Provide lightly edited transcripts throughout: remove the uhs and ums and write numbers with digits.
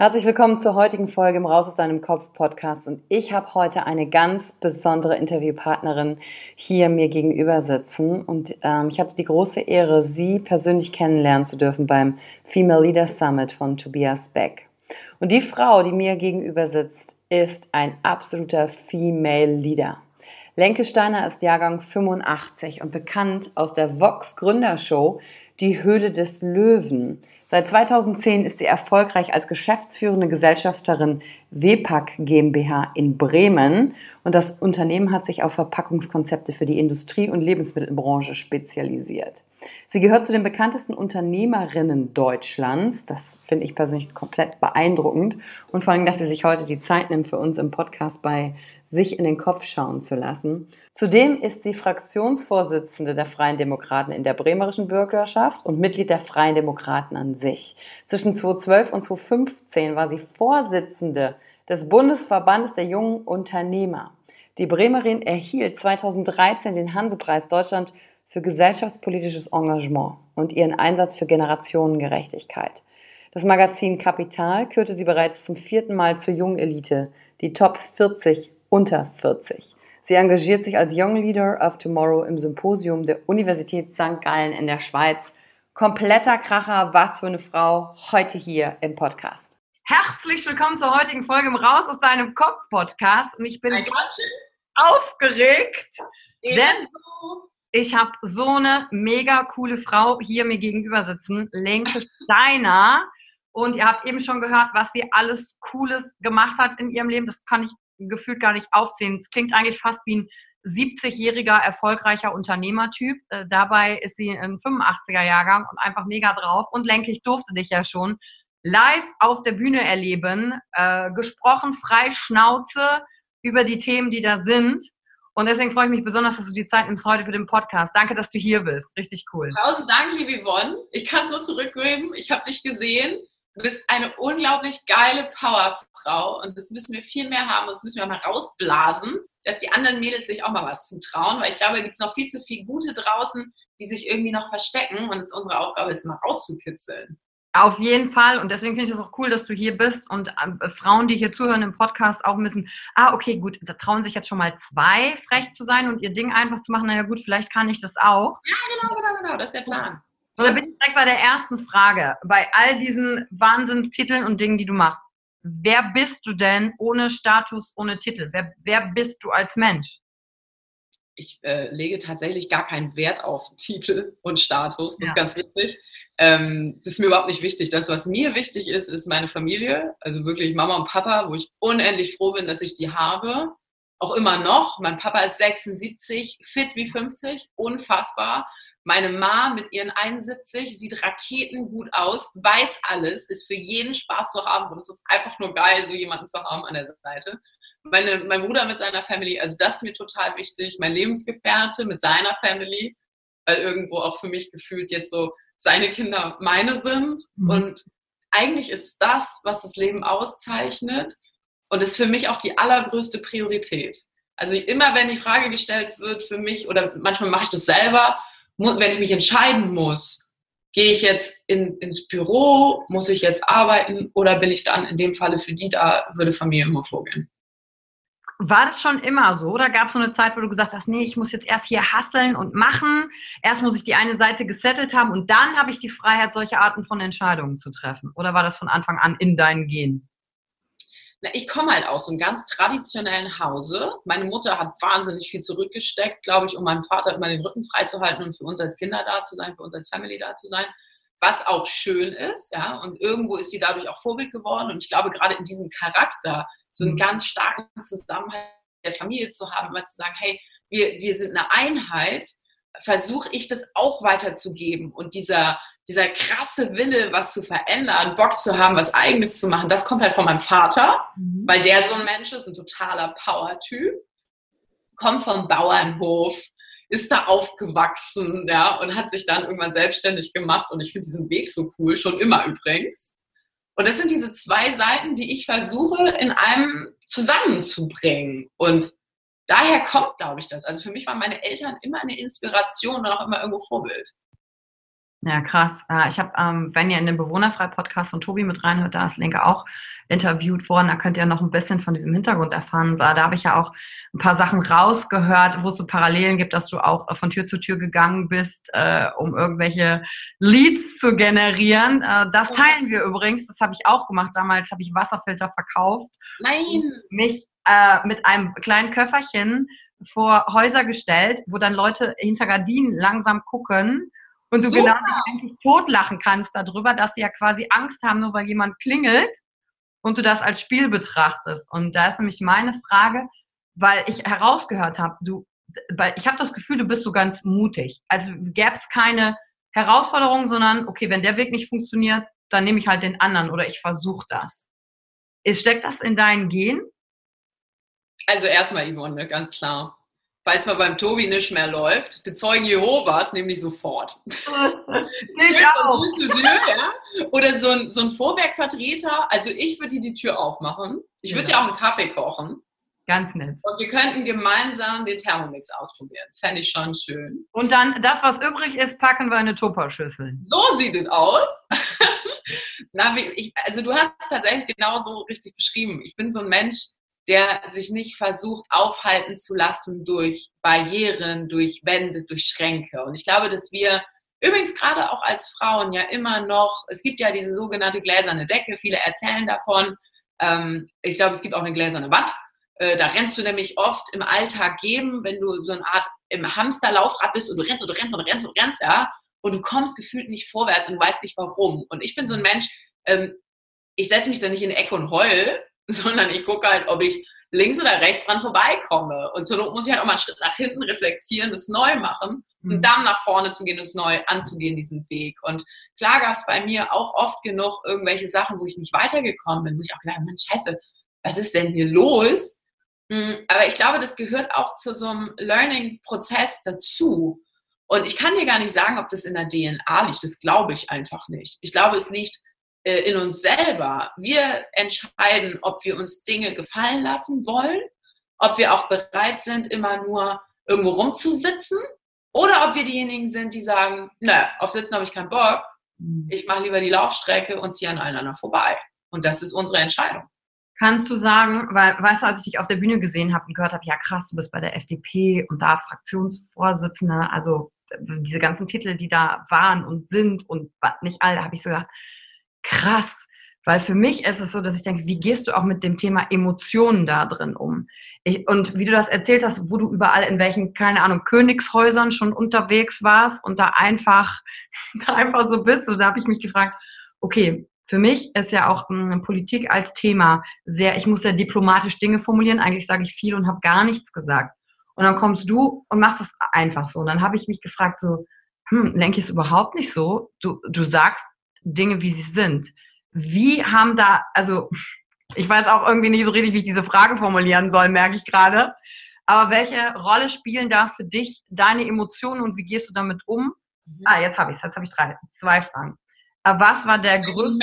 Herzlich willkommen zur heutigen Folge im Raus aus deinem Kopf Podcast und ich habe heute eine ganz besondere Interviewpartnerin hier mir gegenüber sitzen und ich hatte die große Ehre, sie persönlich kennenlernen zu dürfen beim Female Leader Summit von Tobias Beck. Und die Frau, die mir gegenüber sitzt, ist ein absoluter Female Leader. Lencke Steiner ist Jahrgang 85 und bekannt aus der Vox Gründershow Die Höhle des Löwen. Seit 2010 ist sie erfolgreich als geschäftsführende Gesellschafterin WPAC GmbH in Bremen und das Unternehmen hat sich auf Verpackungskonzepte für die Industrie- und Lebensmittelbranche spezialisiert. Sie gehört zu den bekanntesten Unternehmerinnen Deutschlands. Das finde ich persönlich komplett beeindruckend und vor allem, dass sie sich heute die Zeit nimmt, für uns im Podcast bei sich in den Kopf schauen zu lassen. Zudem ist sie Fraktionsvorsitzende der Freien Demokraten in der bremerischen Bürgerschaft und Mitglied der Freien Demokraten an sich. Zwischen 2012 und 2015 war sie Vorsitzende des Bundesverbandes der jungen Unternehmer. Die Bremerin erhielt 2013 den Hansepreis Deutschland für gesellschaftspolitisches Engagement und ihren Einsatz für Generationengerechtigkeit. Das Magazin Kapital kürte sie bereits zum 4. Mal zur Jungelite, die Top 40 unter 40. Sie engagiert sich als Young Leader of Tomorrow im Symposium der Universität St. Gallen in der Schweiz. Kompletter Kracher, was für eine Frau, heute hier im Podcast. Herzlich willkommen zur heutigen Folge im Raus aus deinem Kopf Podcast. Und ich bin aufgeregt, denn ich habe so eine mega coole Frau hier mir gegenüber sitzen, Lencke Steiner. Und ihr habt eben schon gehört, was sie alles Cooles gemacht hat in ihrem Leben. Das kann ich gefühlt gar nicht aufzählen. Es klingt eigentlich fast wie ein 70-jähriger, erfolgreicher Unternehmertyp. Dabei ist sie ein 85er-Jahrgang und einfach mega drauf. Und Lencke, ich durfte dich ja schon live auf der Bühne erleben, gesprochen, frei Schnauze über die Themen, die da sind. Und deswegen freue ich mich besonders, dass du die Zeit nimmst heute für den Podcast. Danke, dass du hier bist. Richtig cool. Tausend Dank, liebe Yvonne. Ich kann es nur zurückgeben. Ich habe dich gesehen. Du bist eine unglaublich geile Powerfrau und das müssen wir viel mehr haben und das müssen wir mal rausblasen, dass die anderen Mädels sich auch mal was zutrauen, weil ich glaube, da gibt es noch viel zu viele Gute draußen, die sich irgendwie noch verstecken und es ist unsere Aufgabe, es mal rauszukitzeln. Auf jeden Fall und deswegen finde ich es auch cool, dass du hier bist und Frauen, die hier zuhören im Podcast auch wissen, okay, gut, da trauen sich jetzt schon mal zwei, frech zu sein und ihr Ding einfach zu machen, naja gut, vielleicht kann ich das auch. Ja, genau, das ist der Plan. So, da bin ich direkt bei der ersten Frage. Bei all diesen Wahnsinnstiteln und Dingen, die du machst, wer bist du denn ohne Status, ohne Titel? Wer bist du als Mensch? Ich lege tatsächlich gar keinen Wert auf Titel und Status. Das ist ganz wichtig. Das ist mir überhaupt nicht wichtig. Das, was mir wichtig ist, ist meine Familie. Also wirklich Mama und Papa, wo ich unendlich froh bin, dass ich die habe. Auch immer noch. Mein Papa ist 76, fit wie 50, unfassbar. Meine Ma mit ihren 71 sieht raketengut aus, weiß alles, ist für jeden Spaß zu haben. Und es ist einfach nur geil, so jemanden zu haben an der Seite. Mein Bruder mit seiner Family, also das ist mir total wichtig. Mein Lebensgefährte mit seiner Family, weil irgendwo auch für mich gefühlt jetzt so seine Kinder meine sind. Und eigentlich ist das, was das Leben auszeichnet, und ist für mich auch die allergrößte Priorität. Also immer, wenn die Frage gestellt wird für mich, oder manchmal mache ich das selber, wenn ich mich entscheiden muss, gehe ich jetzt ins Büro, muss ich jetzt arbeiten oder bin ich dann in dem Falle für die da, würde Familie immer vorgehen. War das schon immer so? Oder gab es so eine Zeit, wo du gesagt hast, nee, ich muss jetzt erst hier hustlen und machen, erst muss ich die eine Seite gesettelt haben und dann habe ich die Freiheit, solche Arten von Entscheidungen zu treffen? Oder war das von Anfang an in deinen Genen? Na, ich komme halt aus so einem ganz traditionellen Hause. Meine Mutter hat wahnsinnig viel zurückgesteckt, glaube ich, um meinem Vater immer den Rücken freizuhalten und für uns als Kinder da zu sein, für uns als Family da zu sein, was auch schön ist, ja. Und irgendwo ist sie dadurch auch Vorbild geworden. Und ich glaube, gerade in diesem Charakter, so einen ganz starken Zusammenhalt der Familie zu haben, immer zu sagen, hey, wir sind eine Einheit, versuche ich das auch weiterzugeben. Und dieser krasse Wille, was zu verändern, Bock zu haben, was Eigenes zu machen, das kommt halt von meinem Vater, weil der so ein Mensch ist, ein totaler Power-Typ, kommt vom Bauernhof, ist da aufgewachsen, ja, und hat sich dann irgendwann selbstständig gemacht. Und ich finde diesen Weg so cool, schon immer übrigens. Und das sind diese zwei Seiten, die ich versuche, in einem zusammenzubringen. Und daher kommt, glaube ich, das. Also für mich waren meine Eltern immer eine Inspiration und auch immer irgendwo Vorbild. Ja, krass. Ich habe, wenn ihr in den Bewohnerfrei-Podcast von Tobi mit reinhört, da ist Lencke auch interviewt worden, da könnt ihr noch ein bisschen von diesem Hintergrund erfahren. Da habe ich ja auch ein paar Sachen rausgehört, wo es so Parallelen gibt, dass du auch von Tür zu Tür gegangen bist, um irgendwelche Leads zu generieren. Das teilen wir übrigens, das habe ich auch gemacht. Damals habe ich Wasserfilter verkauft. Nein! Mich mit einem kleinen Köfferchen vor Häuser gestellt, wo dann Leute hinter Gardinen langsam gucken. Und du genau eigentlich totlachen kannst darüber, dass die ja quasi Angst haben, nur weil jemand klingelt und du das als Spiel betrachtest. Und da ist nämlich meine Frage, weil ich herausgehört habe, ich habe das Gefühl, du bist so ganz mutig. Also gäbe es keine Herausforderung, sondern okay, wenn der Weg nicht funktioniert, dann nehme ich halt den anderen oder ich versuche das. Steckt das in deinen Genen? Also erstmal, Yvonne, ganz klar. Falls mal beim Tobi nicht mehr läuft, die Zeugen Jehovas nehme ich sofort. Ich auch. Oder so ein Vorwerkvertreter. Also ich würde die Tür aufmachen. Ich würde ja auch einen Kaffee kochen. Ganz nett. Und wir könnten gemeinsam den Thermomix ausprobieren. Das fände ich schon schön. Und dann das, was übrig ist, packen wir in eine Tupperschüssel. So sieht es aus. Na, also du hast es tatsächlich genauso richtig beschrieben. Ich bin so ein Mensch, der sich nicht versucht, aufhalten zu lassen durch Barrieren, durch Wände, durch Schränke. Und ich glaube, dass wir übrigens gerade auch als Frauen ja immer noch, es gibt ja diese sogenannte gläserne Decke, viele erzählen davon. Ich glaube, es gibt auch eine gläserne Wand. Da rennst du nämlich oft im Alltag geben, wenn du so eine Art im Hamsterlaufrad bist und du rennst und du rennst und du rennst und du rennst, ja, und du kommst gefühlt nicht vorwärts und du weißt nicht, warum. Und ich bin so ein Mensch, ich setze mich da nicht in die Ecke und heule, sondern ich gucke halt, ob ich links oder rechts dran vorbeikomme. Und zur Not muss ich halt auch mal einen Schritt nach hinten reflektieren, das neu machen und dann nach vorne zu gehen, das neu anzugehen, diesen Weg. Und klar gab es bei mir auch oft genug irgendwelche Sachen, wo ich nicht weitergekommen bin, wo ich auch gedacht habe, Mann, scheiße, was ist denn hier los? Aber ich glaube, das gehört auch zu so einem Learning-Prozess dazu. Und ich kann dir gar nicht sagen, ob das in der DNA liegt. Das glaube ich einfach nicht. Ich glaube, es liegt in uns selber. Wir entscheiden, ob wir uns Dinge gefallen lassen wollen, ob wir auch bereit sind, immer nur irgendwo rumzusitzen oder ob wir diejenigen sind, die sagen, na, auf Sitzen habe ich keinen Bock, ich mache lieber die Laufstrecke und ziehe an allen anderen vorbei. Und das ist unsere Entscheidung. Kannst du sagen, weil, weißt du, als ich dich auf der Bühne gesehen habe und gehört habe, ja krass, du bist bei der FDP und da Fraktionsvorsitzende, also diese ganzen Titel, die da waren und sind und nicht alle, habe ich so gedacht, krass. Weil für mich ist es so, dass ich denke, wie gehst du auch mit dem Thema Emotionen da drin um? Und wie du das erzählt hast, wo du überall in welchen, keine Ahnung, Königshäusern schon unterwegs warst und da einfach so bist. Und da habe ich mich gefragt, okay, für mich ist ja auch Politik als Thema sehr, ich muss ja diplomatisch Dinge formulieren. Eigentlich sage ich viel und habe gar nichts gesagt. Und dann kommst du und machst es einfach so. Und dann habe ich mich gefragt, so, Lencke ist überhaupt nicht so. Du sagst Dinge, wie sie sind. Wie haben da, also ich weiß auch irgendwie nicht so richtig, wie ich diese Frage formulieren soll, merke ich gerade. Aber welche Rolle spielen da für dich deine Emotionen und wie gehst du damit um? Jetzt habe ich zwei Fragen. Was war der größte,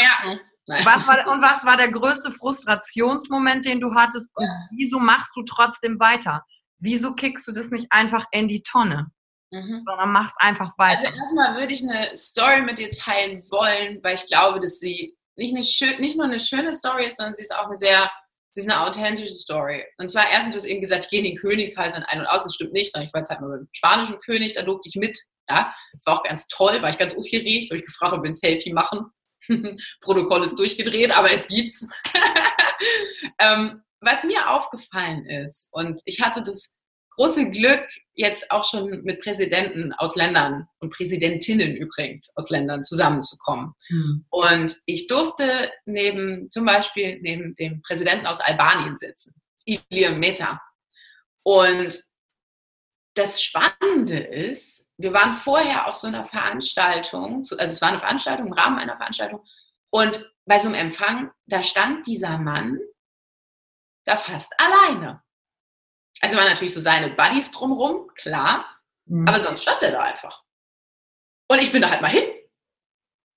was war der größte Frustrationsmoment, den du hattest? Und wieso machst du trotzdem weiter? Wieso kickst du das nicht einfach in die Tonne? Sondern machst einfach weiter. Also erstmal würde ich eine Story mit dir teilen wollen, weil ich glaube, dass sie nicht nur eine schöne Story ist, sondern sie ist auch eine authentische Story. Und zwar erstens, du hast eben gesagt, ich gehe in den Königshäusern ein und aus, das stimmt nicht, sondern ich war jetzt halt mal mit dem spanischen König, da durfte ich mit, ja, das war auch ganz toll, war ich ganz aufgeregt, habe ich gefragt, ob wir ein Selfie machen. Protokoll ist durchgedreht, aber es gibt's. Was mir aufgefallen ist, und ich hatte das große Glück, jetzt auch schon mit Präsidenten aus Ländern und Präsidentinnen übrigens aus Ländern zusammenzukommen. Und ich durfte zum Beispiel neben dem Präsidenten aus Albanien sitzen, Ilir Meta. Und das Spannende ist, wir waren vorher auf so einer Veranstaltung, also es war eine Veranstaltung, im Rahmen einer Veranstaltung, und bei so einem Empfang, da stand dieser Mann da fast alleine. Also waren natürlich so seine Buddies drumherum, klar, aber sonst stand der da einfach. Und ich bin da halt mal hin,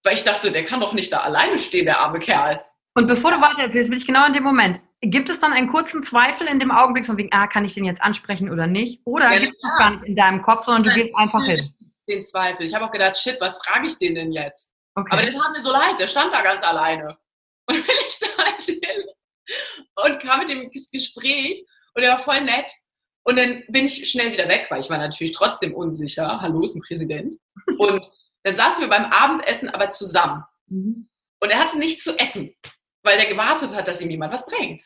weil ich dachte, der kann doch nicht da alleine stehen, der arme Kerl. Und bevor du weiter erzählst, will ich genau in dem Moment, gibt es dann einen kurzen Zweifel in dem Augenblick von wegen, kann ich den jetzt ansprechen oder nicht? Oder gibt es das gar nicht in deinem Kopf, sondern du gehst einfach hin? Den Zweifel. Ich habe auch gedacht, shit, was frage ich den denn jetzt? Okay. Aber der tat mir so leid, der stand da ganz alleine. Und bin ich da halt hin und kam mit dem ins Gespräch. Und er war voll nett. Und dann bin ich schnell wieder weg, weil ich war natürlich trotzdem unsicher. Hallo, ist ein Präsident. Und dann saßen wir beim Abendessen aber zusammen. Und er hatte nichts zu essen, weil er gewartet hat, dass ihm jemand was bringt.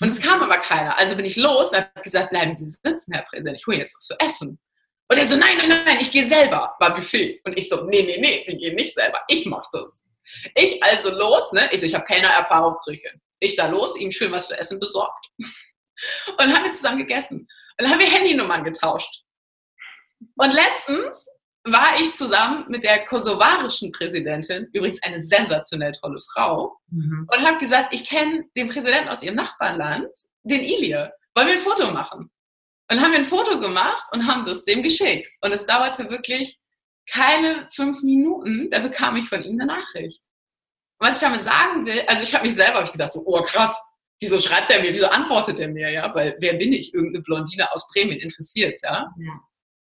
Und es kam aber keiner. Also bin ich los und habe gesagt, bleiben Sie sitzen, Herr Präsident, ich hole jetzt was zu essen. Und er so, nein, ich gehe selber. War Buffet. Und ich so, nee, Sie gehen nicht selber. Ich mache das. Ich also los, ne? Ich habe keine Erfahrung, Küche. Ich da los, ihm schön was zu essen besorgt. Und haben wir zusammen gegessen. Und haben wir Handynummern getauscht. Und letztens war ich zusammen mit der kosovarischen Präsidentin, übrigens eine sensationell tolle Frau, und habe gesagt, ich kenne den Präsidenten aus ihrem Nachbarland, den Ilir. Wollen wir ein Foto machen? Und haben wir ein Foto gemacht und haben das dem geschickt. Und es dauerte wirklich keine 5 Minuten, da bekam ich von ihm eine Nachricht. Und was ich damit sagen will, also ich habe mich selber gedacht, so, oh krass, wieso schreibt er mir, wieso antwortet er mir, ja? Weil wer bin ich? Irgendeine Blondine aus Bremen, interessiert's, ja?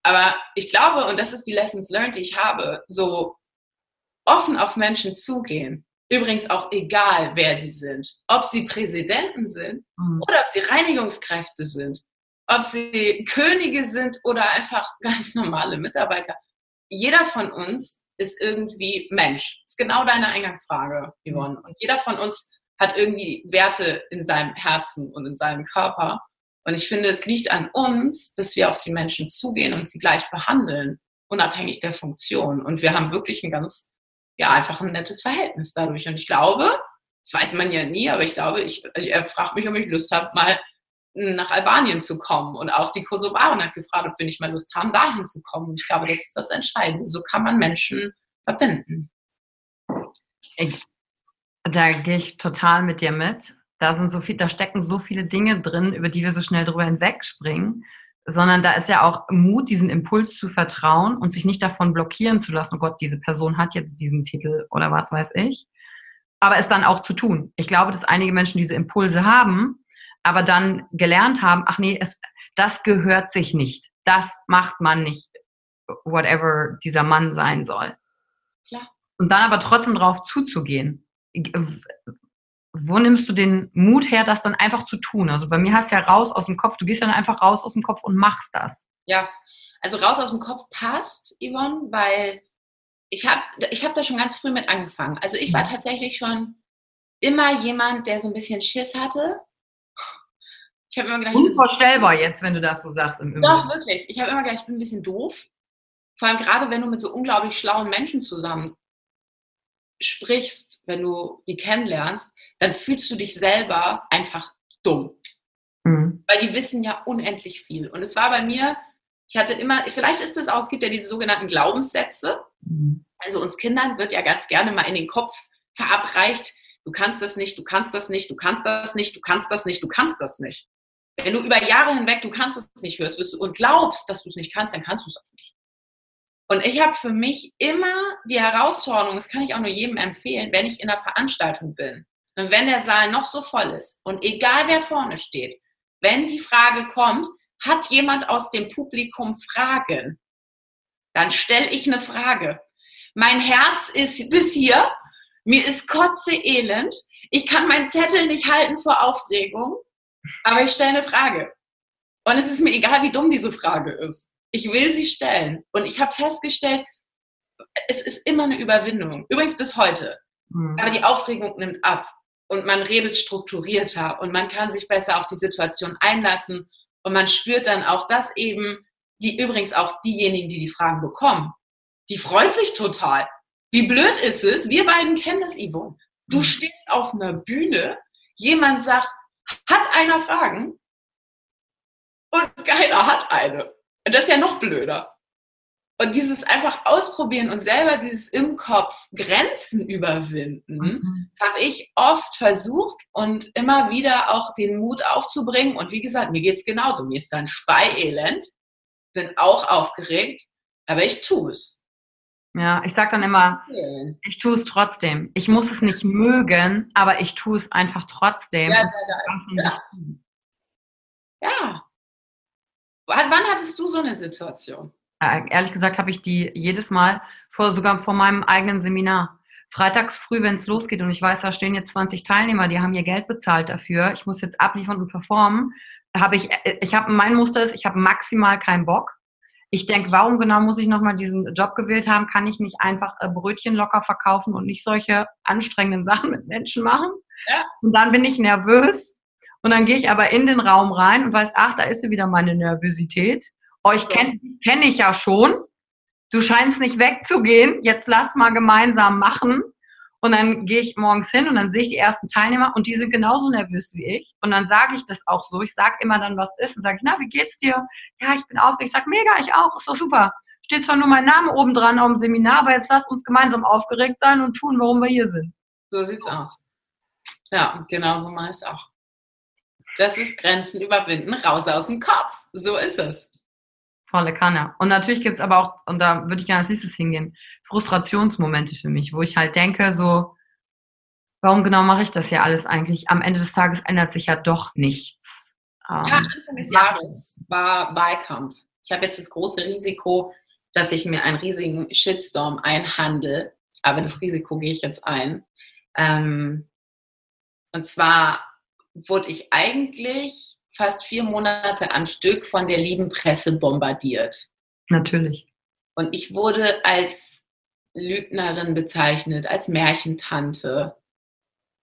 Aber ich glaube, und das ist die Lessons learned, die ich habe, so offen auf Menschen zugehen, übrigens auch egal, wer sie sind, ob sie Präsidenten sind oder ob sie Reinigungskräfte sind, ob sie Könige sind oder einfach ganz normale Mitarbeiter. Jeder von uns ist irgendwie Mensch. Das ist genau deine Eingangsfrage, Yvonne. Und jeder von uns hat irgendwie Werte in seinem Herzen und in seinem Körper. Und ich finde, es liegt an uns, dass wir auf die Menschen zugehen und sie gleich behandeln, unabhängig der Funktion. Und wir haben wirklich ein ganz, ja, einfach ein nettes Verhältnis dadurch. Und ich glaube, das weiß man ja nie, aber ich glaube, er fragt mich, ob ich Lust habe, mal nach Albanien zu kommen. Und auch die Kosovaren hat gefragt, ob wir nicht mal Lust haben, dahin zu kommen. Und ich glaube, das ist das Entscheidende. So kann man Menschen verbinden. Da gehe ich total mit dir mit. Da stecken so viele Dinge drin, über die wir so schnell drüber hinwegspringen, sondern da ist ja auch Mut, diesen Impuls zu vertrauen und sich nicht davon blockieren zu lassen, oh Gott, diese Person hat jetzt diesen Titel oder was weiß ich, aber es dann auch zu tun. Ich glaube, dass einige Menschen diese Impulse haben, aber dann gelernt haben, ach nee, das gehört sich nicht, das macht man nicht, whatever dieser Mann sein soll. Ja. Und dann aber trotzdem drauf zuzugehen. Wo nimmst du den Mut her, das dann einfach zu tun? Also bei mir hast du ja raus aus dem Kopf, du gehst dann einfach raus aus dem Kopf und machst das. Ja, Also raus aus dem Kopf passt, Yvonne, weil ich hab da schon ganz früh mit angefangen. Also ich war tatsächlich schon immer jemand, der so ein bisschen Schiss hatte. Ich habe immer gedacht, unvorstellbar jetzt, wenn du das so sagst. Doch, wirklich. Ich habe immer gedacht, ich bin ein bisschen doof. Vor allem gerade, wenn du mit so unglaublich schlauen Menschen zusammen sprichst, wenn du die kennenlernst, dann fühlst du dich selber einfach dumm. Mhm. Weil die wissen ja unendlich viel. Und es war bei mir, ich hatte immer, vielleicht ist es auch, es gibt ja diese sogenannten Glaubenssätze. Mhm. Also uns Kindern wird ja ganz gerne mal in den Kopf verabreicht, du kannst das nicht, du kannst das nicht, du kannst das nicht, du kannst das nicht, du kannst das nicht. Wenn du über Jahre hinweg, du kannst es nicht hörst und glaubst, dass du es nicht kannst, dann kannst du es auch nicht. Und ich habe für mich immer die Herausforderung, das kann ich auch nur jedem empfehlen, wenn ich in einer Veranstaltung bin und wenn der Saal noch so voll ist und egal wer vorne steht, wenn die Frage kommt, hat jemand aus dem Publikum Fragen, dann stelle ich eine Frage. Mein Herz ist bis hier, mir ist kotzeelend, ich kann meinen Zettel nicht halten vor Aufregung, aber ich stelle eine Frage. Und es ist mir egal, wie dumm diese Frage ist. Ich will sie stellen. Und ich habe festgestellt, es ist immer eine Überwindung. Übrigens bis heute. Mhm. Aber die Aufregung nimmt ab. Und man redet strukturierter. Und man kann sich besser auf die Situation einlassen. Und man spürt dann auch, dass eben übrigens auch diejenigen, die die Fragen bekommen, die freut sich total. Wie blöd ist es? Wir beiden kennen es, Yvonne. Du stehst auf einer Bühne, jemand sagt, hat einer Fragen? Und keiner hat eine. Und das ist ja noch blöder. Und dieses einfach ausprobieren und selber dieses im Kopf Grenzen überwinden, habe ich oft versucht und immer wieder auch den Mut aufzubringen. Und wie gesagt, mir geht es genauso. Mir ist dann Speielend, bin auch aufgeregt, aber ich tue es. Ja, ich sage dann immer, ich tue es trotzdem. Ich muss es nicht mögen, aber ich tue es einfach trotzdem. Ja, sehr geil. Ja. Wann hattest du so eine Situation? Ehrlich gesagt habe ich die jedes Mal, sogar vor meinem eigenen Seminar. Freitags früh, wenn es losgeht und ich weiß, da stehen jetzt 20 Teilnehmer, die haben ihr Geld bezahlt dafür, ich muss jetzt abliefern und performen, mein Muster ist, ich habe maximal keinen Bock. Ich denke, warum genau muss ich nochmal diesen Job gewählt haben? Kann ich nicht einfach Brötchen locker verkaufen und nicht solche anstrengenden Sachen mit Menschen machen? Ja. Und dann bin ich nervös und dann gehe ich aber in den Raum rein und weiß, ach, da ist wieder meine Nervosität. Euch kenne ich ja schon. Du scheinst nicht wegzugehen. Jetzt lass mal gemeinsam machen. Und dann gehe ich morgens hin und dann sehe ich die ersten Teilnehmer und die sind genauso nervös wie ich. Und dann sage ich das auch so. Ich sage immer dann, was ist. Und sage ich, na, wie geht's dir? Ja, ich bin aufgeregt. Ich sage, mega, ich auch. Ist doch super. Steht zwar nur mein Name oben dran auf dem Seminar, aber jetzt lasst uns gemeinsam aufgeregt sein und tun, warum wir hier sind. So sieht's aus. Ja, genau so mache ich es auch. Das ist Grenzen überwinden, raus aus dem Kopf. So ist es. Volle Kanne. Und natürlich gibt es aber auch, und da würde ich gerne als nächstes hingehen, Frustrationsmomente für mich, wo ich halt denke, so, warum genau mache ich das hier alles eigentlich? Am Ende des Tages ändert sich ja doch nichts. Ja, Anfang des Jahres war Wahlkampf. Ich habe jetzt das große Risiko, dass ich mir einen riesigen Shitstorm einhandle, aber das Risiko gehe ich jetzt ein. Und zwar wurde ich eigentlich fast 4 Monate am Stück von der lieben Presse bombardiert. Natürlich. Und ich wurde als Lügnerin bezeichnet, als Märchentante.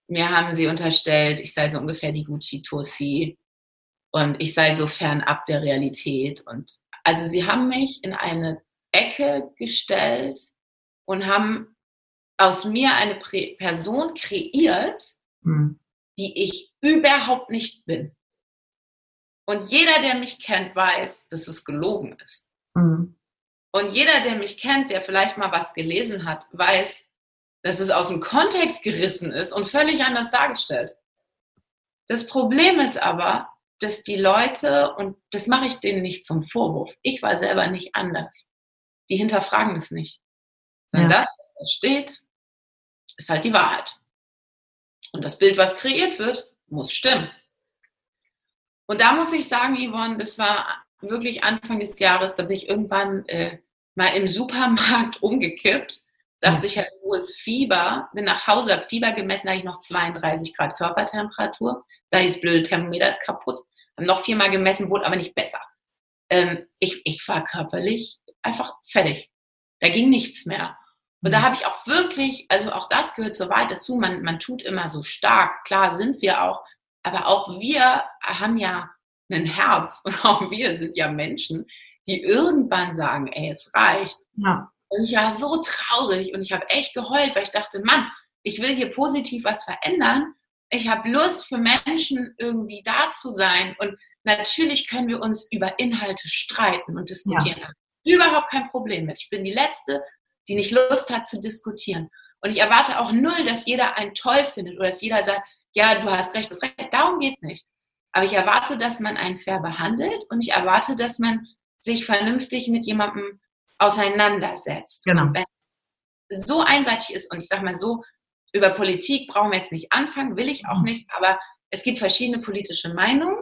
Mir haben sie unterstellt, ich sei so ungefähr die Gucci-Tussi und ich sei so fernab der Realität. Und also sie haben mich in eine Ecke gestellt und haben aus mir eine Person kreiert, die ich überhaupt nicht bin. Und jeder, der mich kennt, weiß, dass es gelogen ist. Mhm. Und jeder, der mich kennt, der vielleicht mal was gelesen hat, weiß, dass es aus dem Kontext gerissen ist und völlig anders dargestellt. Das Problem ist aber, dass die Leute, und das mache ich denen nicht zum Vorwurf, ich war selber nicht anders. Die hinterfragen es nicht. Sondern das, was da steht, ist halt die Wahrheit. Und das Bild, was kreiert wird, muss stimmen. Und da muss ich sagen, Yvonne, das war wirklich Anfang des Jahres, da bin ich irgendwann mal im Supermarkt umgekippt, dachte ich, hatte hohes Fieber, bin nach Hause, habe Fieber gemessen, hatte ich noch 32 Grad Körpertemperatur, da ist blöde Thermometer ist kaputt, habe noch 4-mal gemessen, wurde aber nicht besser. ich war körperlich einfach fertig. Da ging nichts mehr. Und da habe ich auch wirklich, also auch das gehört so weit dazu, man tut immer so stark, klar sind wir auch, aber auch wir haben ja ein Herz und auch wir sind ja Menschen, die irgendwann sagen, ey, es reicht. Ja. Und ich war so traurig und ich habe echt geheult, weil ich dachte, Mann, ich will hier positiv was verändern. Ich habe Lust, für Menschen irgendwie da zu sein. Und natürlich können wir uns über Inhalte streiten und diskutieren. Ja. Überhaupt kein Problem mit. Ich bin die Letzte, die nicht Lust hat zu diskutieren. Und ich erwarte auch null, dass jeder einen toll findet oder dass jeder sagt, ja, du hast recht, du hast recht. Darum geht es nicht. Aber ich erwarte, dass man einen fair behandelt und ich erwarte, dass man sich vernünftig mit jemandem auseinandersetzt. Genau. Und wenn es so einseitig ist, und ich sage mal so, über Politik brauchen wir jetzt nicht anfangen, will ich auch nicht, aber es gibt verschiedene politische Meinungen,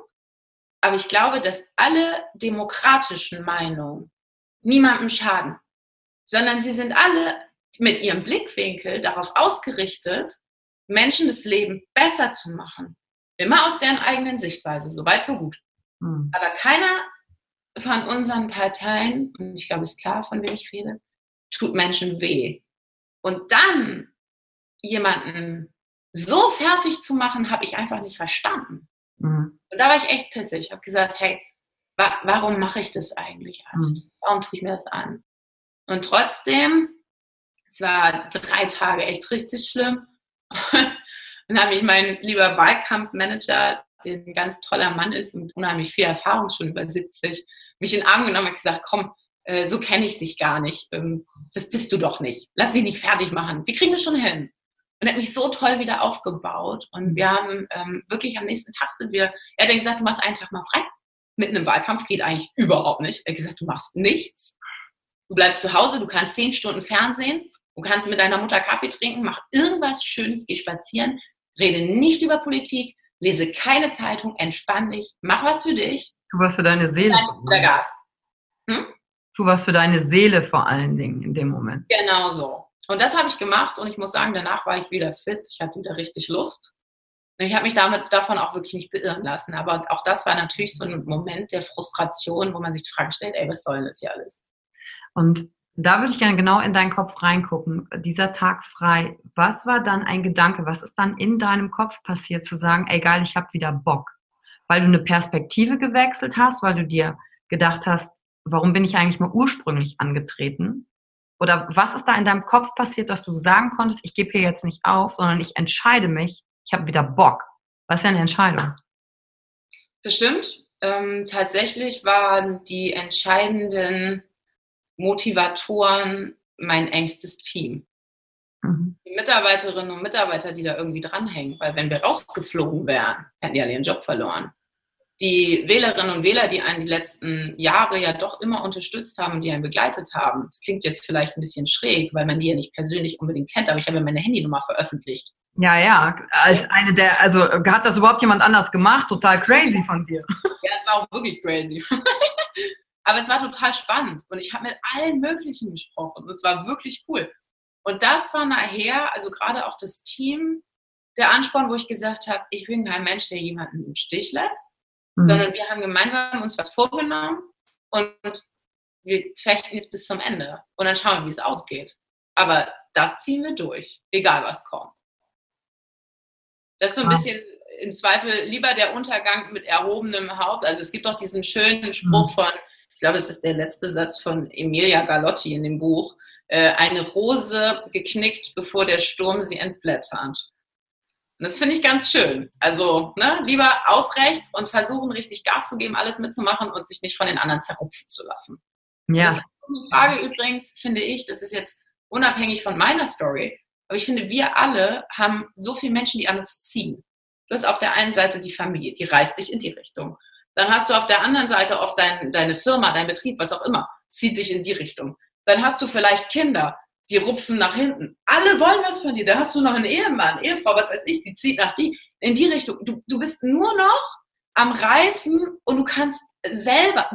aber ich glaube, dass alle demokratischen Meinungen niemandem schaden, sondern sie sind alle mit ihrem Blickwinkel darauf ausgerichtet, Menschen das Leben besser zu machen. Immer aus deren eigenen Sichtweise, soweit so gut. Mhm. Aber keiner von unseren Parteien, und ich glaube, es ist klar, von wem ich rede, tut Menschen weh. Und dann jemanden so fertig zu machen, habe ich einfach nicht verstanden. Mhm. Und da war ich echt pissig. Ich habe gesagt, hey, warum mache ich das eigentlich alles? Warum tue ich mir das an? Und trotzdem, es war 3 Tage echt richtig schlimm. Und dann habe ich meinen lieber Wahlkampfmanager, der ein ganz toller Mann ist und unheimlich viel Erfahrung, schon über 70, mich in den Arm genommen und gesagt, komm, so kenne ich dich gar nicht. Das bist du doch nicht. Lass dich nicht fertig machen. Wir kriegen das schon hin. Und er hat mich so toll wieder aufgebaut. Und wir haben wirklich am nächsten Tag er hat dann gesagt, du machst einen Tag mal frei. Mitten im Wahlkampf geht eigentlich überhaupt nicht. Er hat gesagt, du machst nichts. Du bleibst zu Hause, du kannst 10 Stunden Fernsehen, du kannst mit deiner Mutter Kaffee trinken, mach irgendwas Schönes, geh spazieren, rede nicht über Politik, lese keine Zeitung, entspann dich, mach was für dich. Tu was für deine Seele. Tu was für deine Seele vor allen Dingen in dem Moment. Genau so. Und das habe ich gemacht und ich muss sagen, danach war ich wieder fit, ich hatte wieder richtig Lust. Und ich habe mich davon auch wirklich nicht beirren lassen, aber auch das war natürlich so ein Moment der Frustration, wo man sich die Frage stellt, ey, was soll denn das hier alles? Und da würde ich gerne genau in deinen Kopf reingucken, dieser Tag frei. Was war dann ein Gedanke? Was ist dann in deinem Kopf passiert, zu sagen, ey geil, ich habe wieder Bock? Weil du eine Perspektive gewechselt hast, weil du dir gedacht hast, warum bin ich eigentlich mal ursprünglich angetreten? Oder was ist da in deinem Kopf passiert, dass du sagen konntest, ich gebe hier jetzt nicht auf, sondern ich entscheide mich, ich habe wieder Bock. Was ist denn eine Entscheidung? Das stimmt. Tatsächlich waren die entscheidenden Motivatoren mein engstes Team. Mhm. Die Mitarbeiterinnen und Mitarbeiter, die da irgendwie dranhängen, weil wenn wir rausgeflogen wären, hätten die alle ihren Job verloren. Die Wählerinnen und Wähler, die einen die letzten Jahre ja doch immer unterstützt haben und die einen begleitet haben. Das klingt jetzt vielleicht ein bisschen schräg, weil man die ja nicht persönlich unbedingt kennt, aber ich habe ja meine Handynummer veröffentlicht. Ja, ja, als eine der, also hat das überhaupt jemand anders gemacht? Total crazy von dir. Ja, es war auch wirklich crazy. Aber es war total spannend und ich habe mit allen möglichen gesprochen und es war wirklich cool. Und das war nachher, also gerade auch das Team, der Ansporn, wo ich gesagt habe, ich bin kein Mensch, der jemanden im Stich lässt, sondern wir haben gemeinsam uns was vorgenommen und wir fechten jetzt bis zum Ende und dann schauen wir, wie es ausgeht. Aber das ziehen wir durch, egal was kommt. Das ist so ein bisschen im Zweifel lieber der Untergang mit erhobenem Haupt. Also es gibt doch diesen schönen Spruch von, ich glaube, es ist der letzte Satz von Emilia Galotti in dem Buch, eine Rose geknickt, bevor der Sturm sie entblätternd. Und das finde ich ganz schön. Also ne, lieber aufrecht und versuchen, richtig Gas zu geben, alles mitzumachen und sich nicht von den anderen zerrupfen zu lassen. Ja. Das ist eine Frage übrigens, finde ich, das ist jetzt unabhängig von meiner Story, aber ich finde, wir alle haben so viele Menschen, die an uns ziehen. Du hast auf der einen Seite die Familie, die reißt dich in die Richtung. Dann hast du auf der anderen Seite oft deine Firma, dein Betrieb, was auch immer, zieht dich in die Richtung. Dann hast du vielleicht Kinder, die rupfen nach hinten. Alle wollen was von dir. Dann hast du noch einen Ehemann, Ehefrau, was weiß ich, die zieht in die Richtung. Du bist nur noch am Reißen und du kannst du selber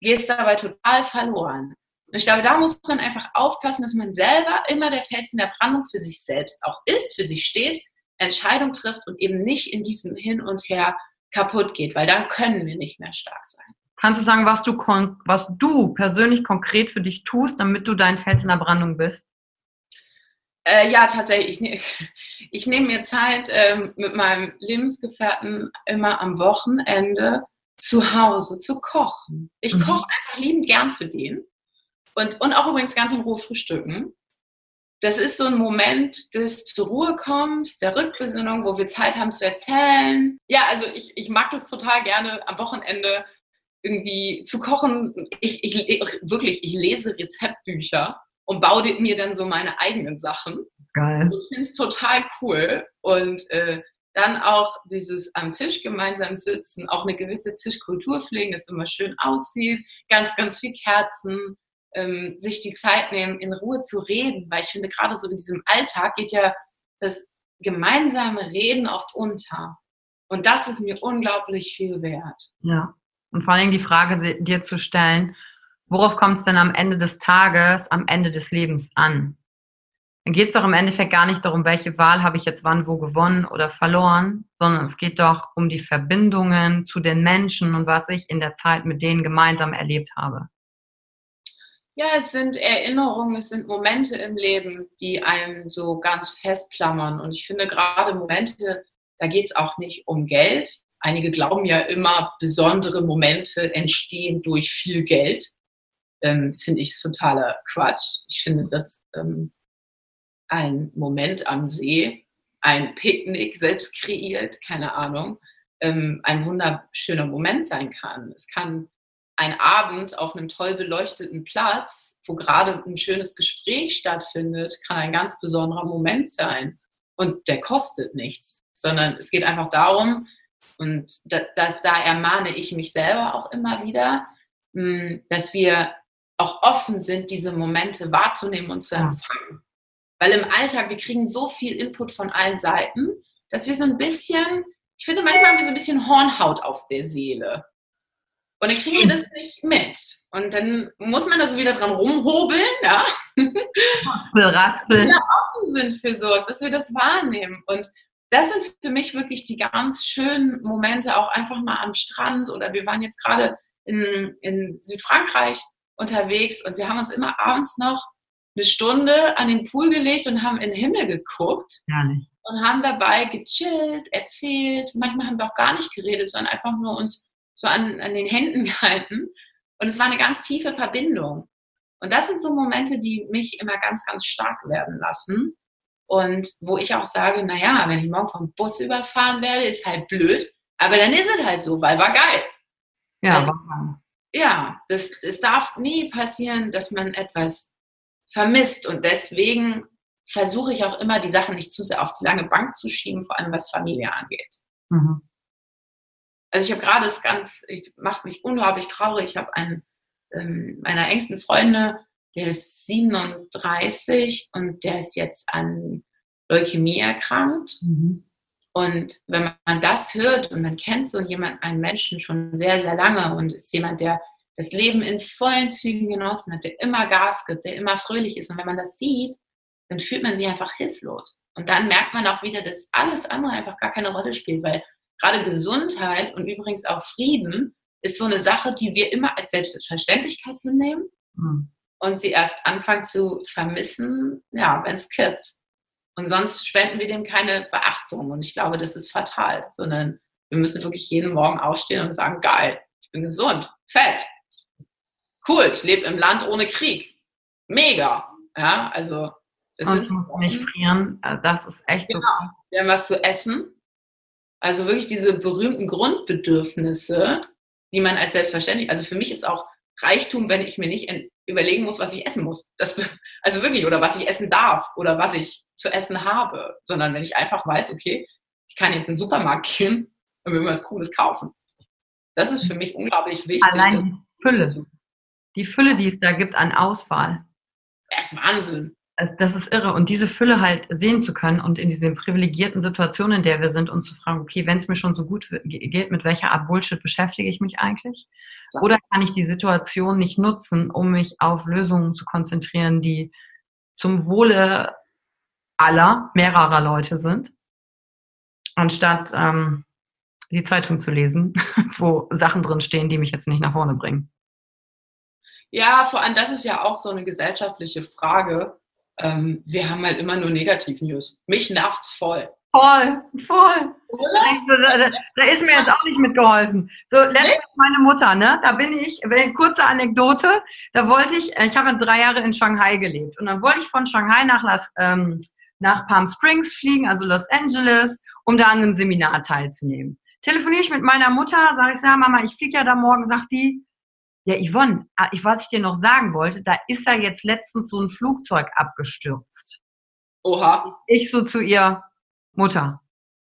gehst dabei total verloren. Und ich glaube, da muss man einfach aufpassen, dass man selber immer der Fels in der Brandung für sich selbst auch ist, für sich steht, Entscheidung trifft und eben nicht in diesem Hin und Her kaputt geht, weil dann können wir nicht mehr stark sein. Kannst du sagen, was du persönlich konkret für dich tust, damit du dein Fels in der Brandung bist? Ja, tatsächlich. Ich nehme mir Zeit, mit meinem Lebensgefährten immer am Wochenende zu Hause zu kochen. Ich koche einfach liebend gern für den. Und auch übrigens ganz in Ruhe frühstücken. Das ist so ein Moment des zur Ruhe kommens, der Rückbesinnung, wo wir Zeit haben zu erzählen. Ja, also ich mag das total gerne am Wochenende irgendwie zu kochen. Ich lese Rezeptbücher und baue mir dann so meine eigenen Sachen. Geil. Ich finde es total cool. Und dann auch dieses am Tisch gemeinsam sitzen, auch eine gewisse Tischkultur pflegen, das immer schön aussieht, ganz, ganz viel Kerzen. Sich die Zeit nehmen, in Ruhe zu reden, weil ich finde, gerade so in diesem Alltag geht ja das gemeinsame Reden oft unter. Und das ist mir unglaublich viel wert. Ja, und vor allem die Frage dir zu stellen, worauf kommt es denn am Ende des Tages, am Ende des Lebens an? Dann geht es doch im Endeffekt gar nicht darum, welche Wahl habe ich jetzt wann wo gewonnen oder verloren, sondern es geht doch um die Verbindungen zu den Menschen und was ich in der Zeit mit denen gemeinsam erlebt habe. Ja, es sind Erinnerungen, es sind Momente im Leben, die einem so ganz festklammern. Und ich finde gerade Momente, da geht es auch nicht um Geld. Einige glauben ja immer, besondere Momente entstehen durch viel Geld. Finde ich totaler Quatsch. Ich finde, dass ein Moment am See, ein Picknick, selbst kreiert, keine Ahnung, ein wunderschöner Moment sein kann. Es kann ein Abend auf einem toll beleuchteten Platz, wo gerade ein schönes Gespräch stattfindet, kann ein ganz besonderer Moment sein. Und der kostet nichts, sondern es geht einfach darum, und da ermahne ich mich selber auch immer wieder, dass wir auch offen sind, diese Momente wahrzunehmen und zu empfangen. Weil im Alltag, wir kriegen so viel Input von allen Seiten, dass wir so ein bisschen, ich finde, manchmal haben wir so ein bisschen Hornhaut auf der Seele. Und dann kriegen wir das nicht mit. Und dann muss man da so wieder dran rumhobeln, ja. Raspeln. Dass wir offen sind für sowas, dass wir das wahrnehmen. Und das sind für mich wirklich die ganz schönen Momente, auch einfach mal am Strand. Oder wir waren jetzt gerade in Südfrankreich unterwegs und wir haben uns immer abends noch eine Stunde an den Pool gelegt und haben in den Himmel geguckt. Gar nicht. Und haben dabei gechillt, erzählt. Manchmal haben wir auch gar nicht geredet, sondern einfach nur uns so an den Händen gehalten. Und es war eine ganz tiefe Verbindung. Und das sind so Momente, die mich immer ganz, ganz stark werden lassen. Und wo ich auch sage, naja, wenn ich morgen vom Bus überfahren werde, ist halt blöd. Aber dann ist es halt so, weil war geil. Ja, also, ja, das darf nie passieren, dass man etwas vermisst. Und deswegen versuche ich auch immer, die Sachen nicht zu sehr auf die lange Bank zu schieben, vor allem was Familie angeht. Mhm. Also macht mich unglaublich traurig. Ich habe einen meiner engsten Freunde, der ist 37 und der ist jetzt an Leukämie erkrankt. Mhm. Und wenn man das hört und man kennt so einen Menschen schon sehr, sehr lange und ist jemand, der das Leben in vollen Zügen genossen hat, der immer Gas gibt, der immer fröhlich ist. Und wenn man das sieht, dann fühlt man sich einfach hilflos. Und dann merkt man auch wieder, dass alles andere einfach gar keine Rolle spielt, weil gerade Gesundheit und übrigens auch Frieden ist so eine Sache, die wir immer als Selbstverständlichkeit hinnehmen und sie erst anfangen zu vermissen, ja, wenn es kippt. Und sonst spenden wir dem keine Beachtung. Und ich glaube, das ist fatal, sondern wir müssen wirklich jeden Morgen aufstehen und sagen, geil, ich bin gesund, fett, cool, ich lebe im Land ohne Krieg, mega. Ja, also das und nicht frieren, das ist echt genau. So. Wir haben was zu essen. Also wirklich diese berühmten Grundbedürfnisse, die man als selbstverständlich, also für mich ist auch Reichtum, wenn ich mir nicht überlegen muss, was ich essen muss. Also wirklich, oder was ich essen darf oder was ich zu essen habe, sondern wenn ich einfach weiß, okay, ich kann jetzt in den Supermarkt gehen und mir irgendwas Cooles kaufen. Das ist für mich unglaublich wichtig. Allein die Fülle, die es da gibt an Auswahl. Das ist Wahnsinn. Das ist irre. Und diese Fülle halt sehen zu können und in diesen privilegierten Situationen, in der wir sind, uns zu fragen, okay, wenn es mir schon so gut geht, mit welcher Art Bullshit beschäftige ich mich eigentlich? Oder kann ich die Situation nicht nutzen, um mich auf Lösungen zu konzentrieren, die zum Wohle mehrerer Leute sind, anstatt die Zeitung zu lesen, wo Sachen drin stehen, die mich jetzt nicht nach vorne bringen. Ja, vor allem, das ist ja auch so eine gesellschaftliche Frage. Wir haben halt immer nur Negativ-News. Mich nervt's voll. Voll. Da ist mir jetzt auch nicht mitgeholfen. So, letztens meine Mutter, ne? Da bin ich, kurze Anekdote, da wollte ich habe 3 Jahre in Shanghai gelebt und dann wollte ich von Shanghai nach Palm Springs fliegen, also Los Angeles, um da an einem Seminar teilzunehmen. Telefoniere ich mit meiner Mutter, sage ich, ja Mama, ich fliege ja da morgen, sagt die, ja Yvonne, was ich dir noch sagen wollte, da ist ja jetzt letztens so ein Flugzeug abgestürzt. Oha. Ich so zu ihr, Mutter,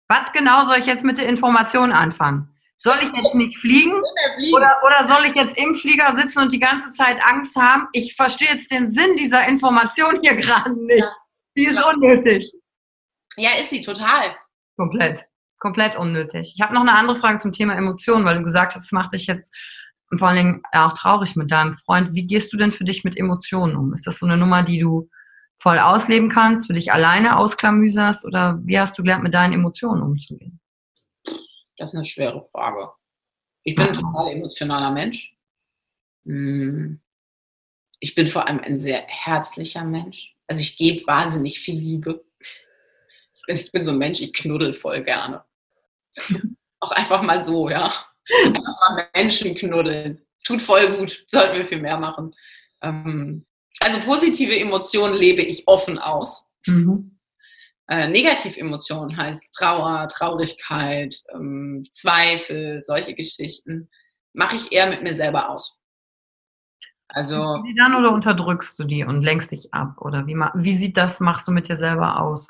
was genau soll ich jetzt mit der Information anfangen? Soll ich jetzt nicht fliegen oder soll ich jetzt im Flieger sitzen und die ganze Zeit Angst haben? Ich verstehe jetzt den Sinn dieser Information hier gerade nicht. Die ist unnötig. Ja, ist sie total. Komplett unnötig. Ich habe noch eine andere Frage zum Thema Emotionen, weil du gesagt hast, das macht dich jetzt vor allen Dingen auch traurig mit deinem Freund. Wie gehst du denn für dich mit Emotionen um? Ist das so eine Nummer, die du voll ausleben kannst, für dich alleine ausklamüserst oder wie hast du gelernt, mit deinen Emotionen umzugehen? Das ist eine schwere Frage. Ich bin ein total emotionaler Mensch. Ich bin vor allem ein sehr herzlicher Mensch. Also ich gebe wahnsinnig viel Liebe. Ich bin so ein Mensch, ich knuddel voll gerne. Auch einfach mal so, ja. Einfach mal Menschen knuddeln. Tut voll gut, sollten wir viel mehr machen. Also positive Emotionen lebe ich offen aus. Mhm. Negativ-Emotionen heißt Trauer, Traurigkeit, Zweifel, solche Geschichten, mache ich eher mit mir selber aus. Also die dann oder unterdrückst du die und lenkst dich ab? Oder wie sieht das, machst du mit dir selber aus?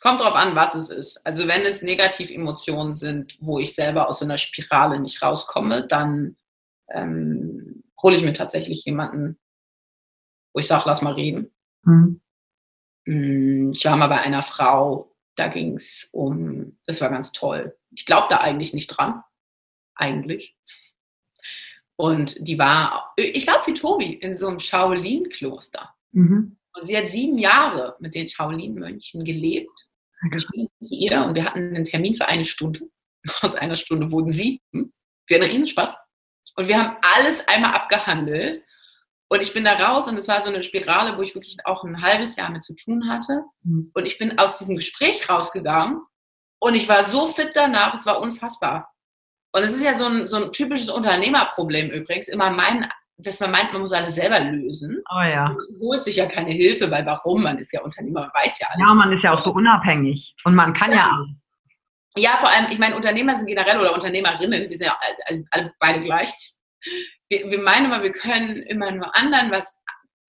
Kommt drauf an, was es ist. Also wenn es Negativ-Emotionen sind, wo ich selber aus so einer Spirale nicht rauskomme, dann hole ich mir tatsächlich jemanden, wo ich sage, lass mal reden. Ich war mal bei einer Frau, da ging es um, das war ganz toll. Ich glaube da eigentlich nicht dran. Eigentlich. Und die war, ich glaube wie Tobi, in so einem Shaolin-Kloster. Mhm. Und sie hat 7 Jahre mit den Shaolin-Mönchen gelebt. Okay. Ich bin zu ihr und wir hatten einen Termin für 1 Stunde. Aus 1 Stunde wurden 7. Wir hatten einen Riesenspaß. Und wir haben alles einmal abgehandelt. Und ich bin da raus und es war so eine Spirale, wo ich wirklich auch ein halbes Jahr mit zu tun hatte. Und ich bin aus diesem Gespräch rausgegangen und ich war so fit danach, es war unfassbar. Und es ist ja so ein typisches Unternehmerproblem übrigens, immer dass man meint, man muss alles selber lösen. Oh ja. Man holt sich ja keine Hilfe, weil warum? Man ist ja Unternehmer, man weiß ja alles. Ja, man ist ja auch so unabhängig und man kann ja alles. Ja, vor allem, ich meine, Unternehmer sind generell oder Unternehmerinnen, wir sind ja also beide gleich. Wir meinen immer, wir können immer nur anderen was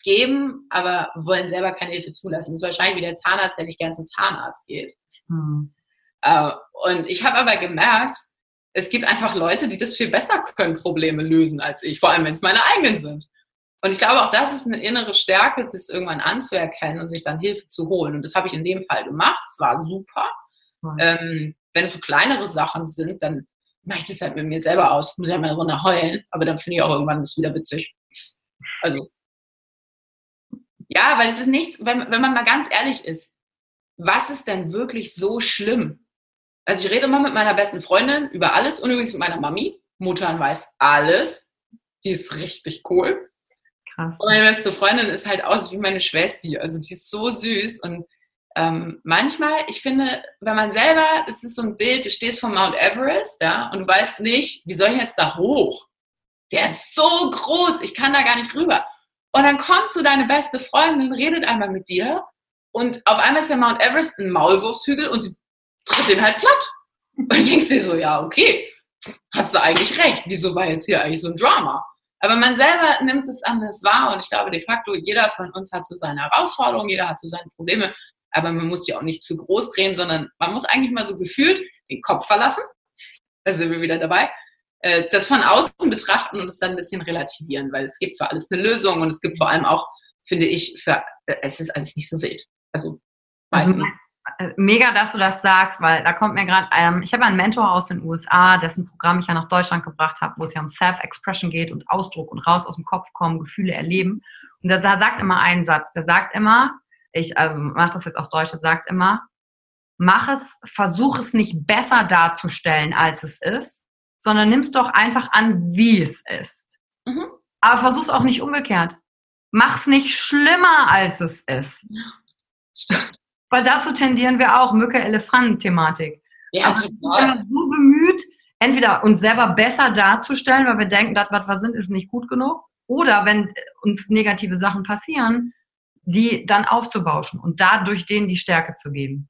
geben, aber wollen selber keine Hilfe zulassen. Das ist wahrscheinlich wie der Zahnarzt, der nicht gern zum Zahnarzt geht. Mhm. Und ich habe aber gemerkt, es gibt einfach Leute, die das viel besser können, Probleme lösen als ich, vor allem wenn es meine eigenen sind. Und ich glaube, auch das ist eine innere Stärke, das irgendwann anzuerkennen und sich dann Hilfe zu holen. Und das habe ich in dem Fall gemacht. Es war super. Mhm. Wenn es so kleinere Sachen sind, dann mache ich das halt mit mir selber aus. Muss ja mal runter heulen, aber dann finde ich auch irgendwann das wieder witzig. Also, ja, weil es ist nichts, wenn man mal ganz ehrlich ist, was ist denn wirklich so schlimm? Also ich rede immer mit meiner besten Freundin über alles und übrigens mit meiner Mami. Muttern weiß alles. Die ist richtig cool. Krass. Und meine beste Freundin ist halt aus wie meine Schwester. Also die ist so süß und manchmal, ich finde, wenn man selber, es ist so ein Bild, du stehst vor Mount Everest, ja, und du weißt nicht, wie soll ich jetzt da hoch? Der ist so groß, ich kann da gar nicht rüber. Und dann kommt so deine beste Freundin, redet einmal mit dir und auf einmal ist der Mount Everest ein Maulwurfshügel und sie tritt den halt platt. Und du denkst dir so, ja, okay, hat sie eigentlich recht, wieso war jetzt hier eigentlich so ein Drama? Aber man selber nimmt es anders wahr und ich glaube de facto, jeder von uns hat so seine Herausforderungen, jeder hat so seine Probleme. Aber man muss die auch nicht zu groß drehen, sondern man muss eigentlich mal so gefühlt den Kopf verlassen, da sind wir wieder dabei, das von außen betrachten und es dann ein bisschen relativieren, weil es gibt für alles eine Lösung und es gibt vor allem auch, finde ich, es ist alles nicht so wild. Also mega, dass du das sagst, weil da kommt mir gerade, ich habe einen Mentor aus den USA, dessen Programm ich ja nach Deutschland gebracht habe, wo es ja um Self-Expression geht und Ausdruck und raus aus dem Kopf kommen, Gefühle erleben. Und der sagt immer einen Satz, der sagt immer, ich mache das jetzt auf Deutsch, der sagt immer, mach es, versuch es nicht besser darzustellen, als es ist, sondern nimm es doch einfach an, wie es ist. Mhm. Aber versuch es auch nicht umgekehrt. Mach es nicht schlimmer, als es ist. Stimmt. Weil dazu tendieren wir auch, Mücke-Elefant-Thematik. Ja, also, total. Wir sind so bemüht, entweder uns selber besser darzustellen, weil wir denken, das, was wir sind, ist nicht gut genug. Oder wenn uns negative Sachen passieren, die dann aufzubauschen und dadurch denen die Stärke zu geben.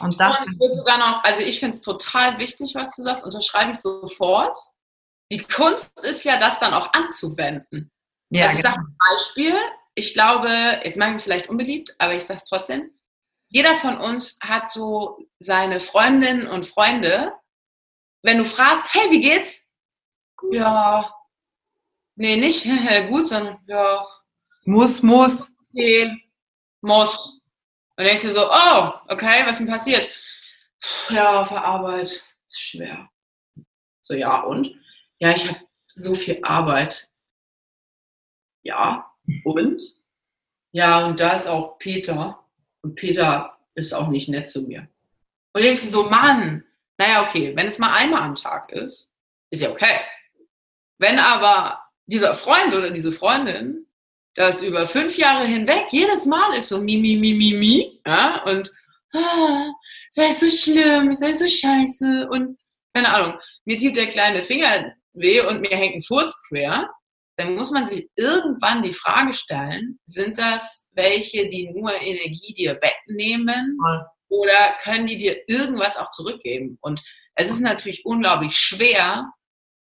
Und das ich würde sogar noch, also ich finde es total wichtig, was du sagst, unterschreibe ich sofort. Die Kunst ist ja, das dann auch anzuwenden. Ja, also ich sage zum Beispiel, ich glaube, jetzt mache ich mich vielleicht unbeliebt, aber ich sage es trotzdem, jeder von uns hat so seine Freundinnen und Freunde. Wenn du fragst, hey, wie geht's? Ja, nee, nicht gut, sondern ja. Muss. Okay, muss. Und denkst du so, oh, okay, was ist denn passiert? Ja, auf der Arbeit ist schwer. So, ja, und? Ja, ich habe so viel Arbeit. Ja, und? Ja, und da ist auch Peter. Und Peter ist auch nicht nett zu mir. Und denkst du so, Mann, naja, okay, wenn es mal einmal am Tag ist, ist ja okay. Wenn aber dieser Freund oder diese Freundin das über 5 Jahre hinweg jedes Mal ist so mi, ja, und sei so schlimm, sei so scheiße und keine Ahnung, mir tut der kleine Finger weh und mir hängt ein Furz quer, dann muss man sich irgendwann die Frage stellen, sind das welche, die nur Energie dir wegnehmen oder können die dir irgendwas auch zurückgeben? Und es ist natürlich unglaublich schwer,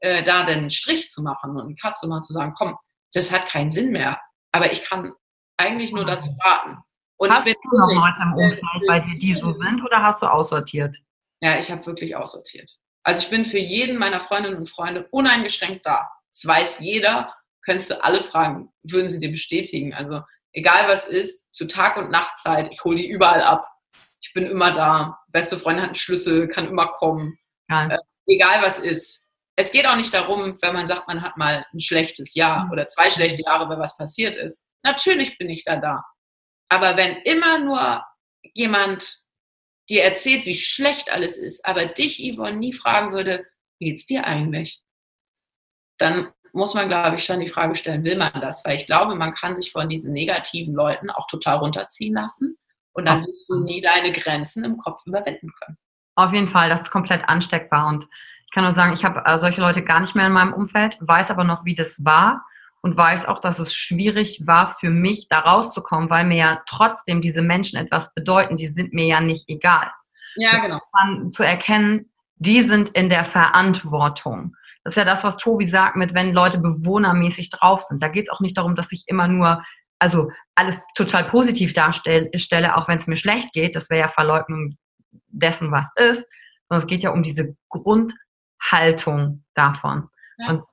da einen Strich zu machen und einen Cut zu machen, zu sagen, komm, das hat keinen Sinn mehr. Aber ich kann eigentlich nur dazu raten. Und hast ich bin du noch Leute im Umfeld bei dir, die so sind, oder hast du aussortiert? Ja, ich habe wirklich aussortiert. Also ich bin für jeden meiner Freundinnen und Freunde uneingeschränkt da. Das weiß jeder, könntest du alle fragen, würden sie dir bestätigen. Also egal was ist, zu Tag- und Nachtzeit, ich hole die überall ab. Ich bin immer da. Beste Freundin hat einen Schlüssel, kann immer kommen. Ja. Egal was ist. Es geht auch nicht darum, wenn man sagt, man hat mal ein schlechtes Jahr oder 2 schlechte Jahre, weil was passiert ist. Natürlich bin ich da. Aber wenn immer nur jemand dir erzählt, wie schlecht alles ist, aber dich, Yvonne, nie fragen würde, wie geht's dir eigentlich? Dann muss man, glaube ich, schon die Frage stellen, will man das? Weil ich glaube, man kann sich von diesen negativen Leuten auch total runterziehen lassen und dann wirst du nie deine Grenzen im Kopf überwinden können. Auf jeden Fall, das ist komplett ansteckbar und ich kann nur sagen, ich habe solche Leute gar nicht mehr in meinem Umfeld, weiß aber noch, wie das war und weiß auch, dass es schwierig war für mich, da rauszukommen, weil mir ja trotzdem diese Menschen etwas bedeuten, die sind mir ja nicht egal. Ja, genau. Dann zu erkennen, die sind in der Verantwortung. Das ist ja das, was Tobi sagt, mit wenn Leute bewohnermäßig drauf sind. Da geht es auch nicht darum, dass ich immer nur, also alles total positiv darstelle, auch wenn es mir schlecht geht. Das wäre ja Verleugnung dessen, was ist. Sondern es geht ja um diese Grundhaltung davon. Ja. Und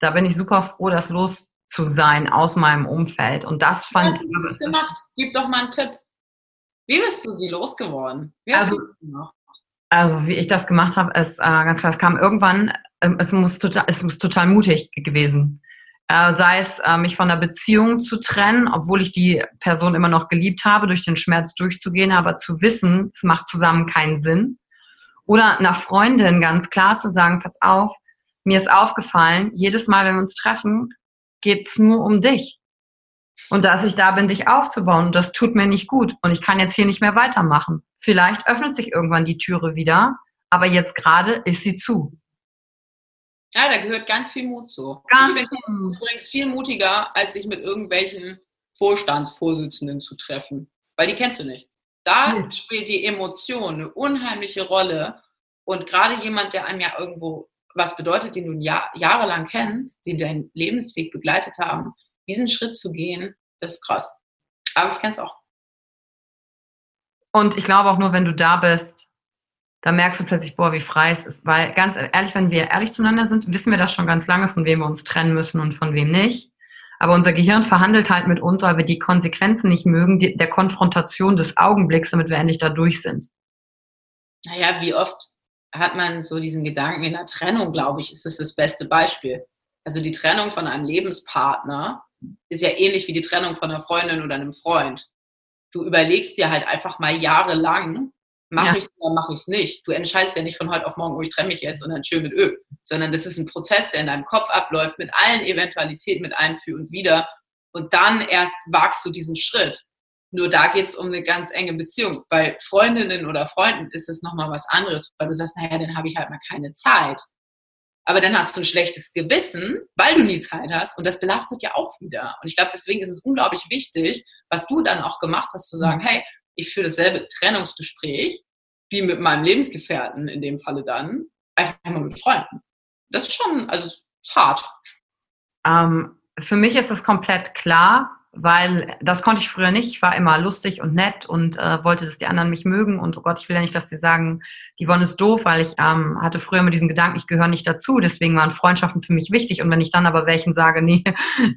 da bin ich super froh, das los zu sein aus meinem Umfeld. Und das fand ich... Wie hast du das gemacht? Gib doch mal einen Tipp. Wie bist du die losgeworden? Wie hast du das gemacht? Also wie ich das gemacht habe, ist ganz klar, es kam irgendwann, es muss total mutig gewesen. Sei es, mich von der Beziehung zu trennen, obwohl ich die Person immer noch geliebt habe, durch den Schmerz durchzugehen, aber zu wissen, es macht zusammen keinen Sinn. Oder einer Freundin ganz klar zu sagen, pass auf, mir ist aufgefallen, jedes Mal, wenn wir uns treffen, geht's nur um dich. Und dass ich da bin, dich aufzubauen, das tut mir nicht gut. Und ich kann jetzt hier nicht mehr weitermachen. Vielleicht öffnet sich irgendwann die Türe wieder, aber jetzt gerade ist sie zu. Ja, da gehört ganz viel Mut zu. Ich bin übrigens viel mutiger, als sich mit irgendwelchen Vorstandsvorsitzenden zu treffen. Weil die kennst du nicht. Da spielt die Emotion eine unheimliche Rolle. Und gerade jemand, der einem ja irgendwo was bedeutet, den du jahrelang kennst, die deinen Lebensweg begleitet haben, diesen Schritt zu gehen, das ist krass. Aber ich kenn's auch. Und ich glaube auch nur, wenn du da bist, dann merkst du plötzlich, boah, wie frei es ist. Weil ganz ehrlich, wenn wir ehrlich zueinander sind, wissen wir das schon ganz lange, von wem wir uns trennen müssen und von wem nicht. Aber unser Gehirn verhandelt halt mit uns, weil wir die Konsequenzen nicht mögen, der Konfrontation des Augenblicks, damit wir endlich da durch sind. Naja, wie oft hat man so diesen Gedanken in der Trennung, glaube ich, ist das beste Beispiel. Also die Trennung von einem Lebenspartner ist ja ähnlich wie die Trennung von einer Freundin oder einem Freund. Du überlegst dir halt einfach mal jahrelang, Mache ich es oder mache ich es nicht? Du entscheidest ja nicht von heute auf morgen, oh, ich trenne mich jetzt und dann schön mit Öl. Sondern das ist ein Prozess, der in deinem Kopf abläuft, mit allen Eventualitäten, mit allem Für und Wider. Und dann erst wagst du diesen Schritt. Nur da geht es um eine ganz enge Beziehung. Bei Freundinnen oder Freunden ist es nochmal was anderes, weil du sagst, naja, dann habe ich halt mal keine Zeit. Aber dann hast du ein schlechtes Gewissen, weil du nie Zeit hast. Und das belastet ja auch wieder. Und ich glaube, deswegen ist es unglaublich wichtig, was du dann auch gemacht hast, zu sagen, hey, ich führe dasselbe Trennungsgespräch wie mit meinem Lebensgefährten, in dem Falle dann, einfach mal mit Freunden. Das ist schon, also es ist hart. Für mich ist es komplett klar, weil das konnte ich früher nicht. Ich war immer lustig und nett und wollte, dass die anderen mich mögen. Und oh Gott, ich will ja nicht, dass die sagen, die Yvonne ist doof, weil ich hatte früher immer diesen Gedanken, ich gehöre nicht dazu. Deswegen waren Freundschaften für mich wichtig. Und wenn ich dann aber welchen sage, nee,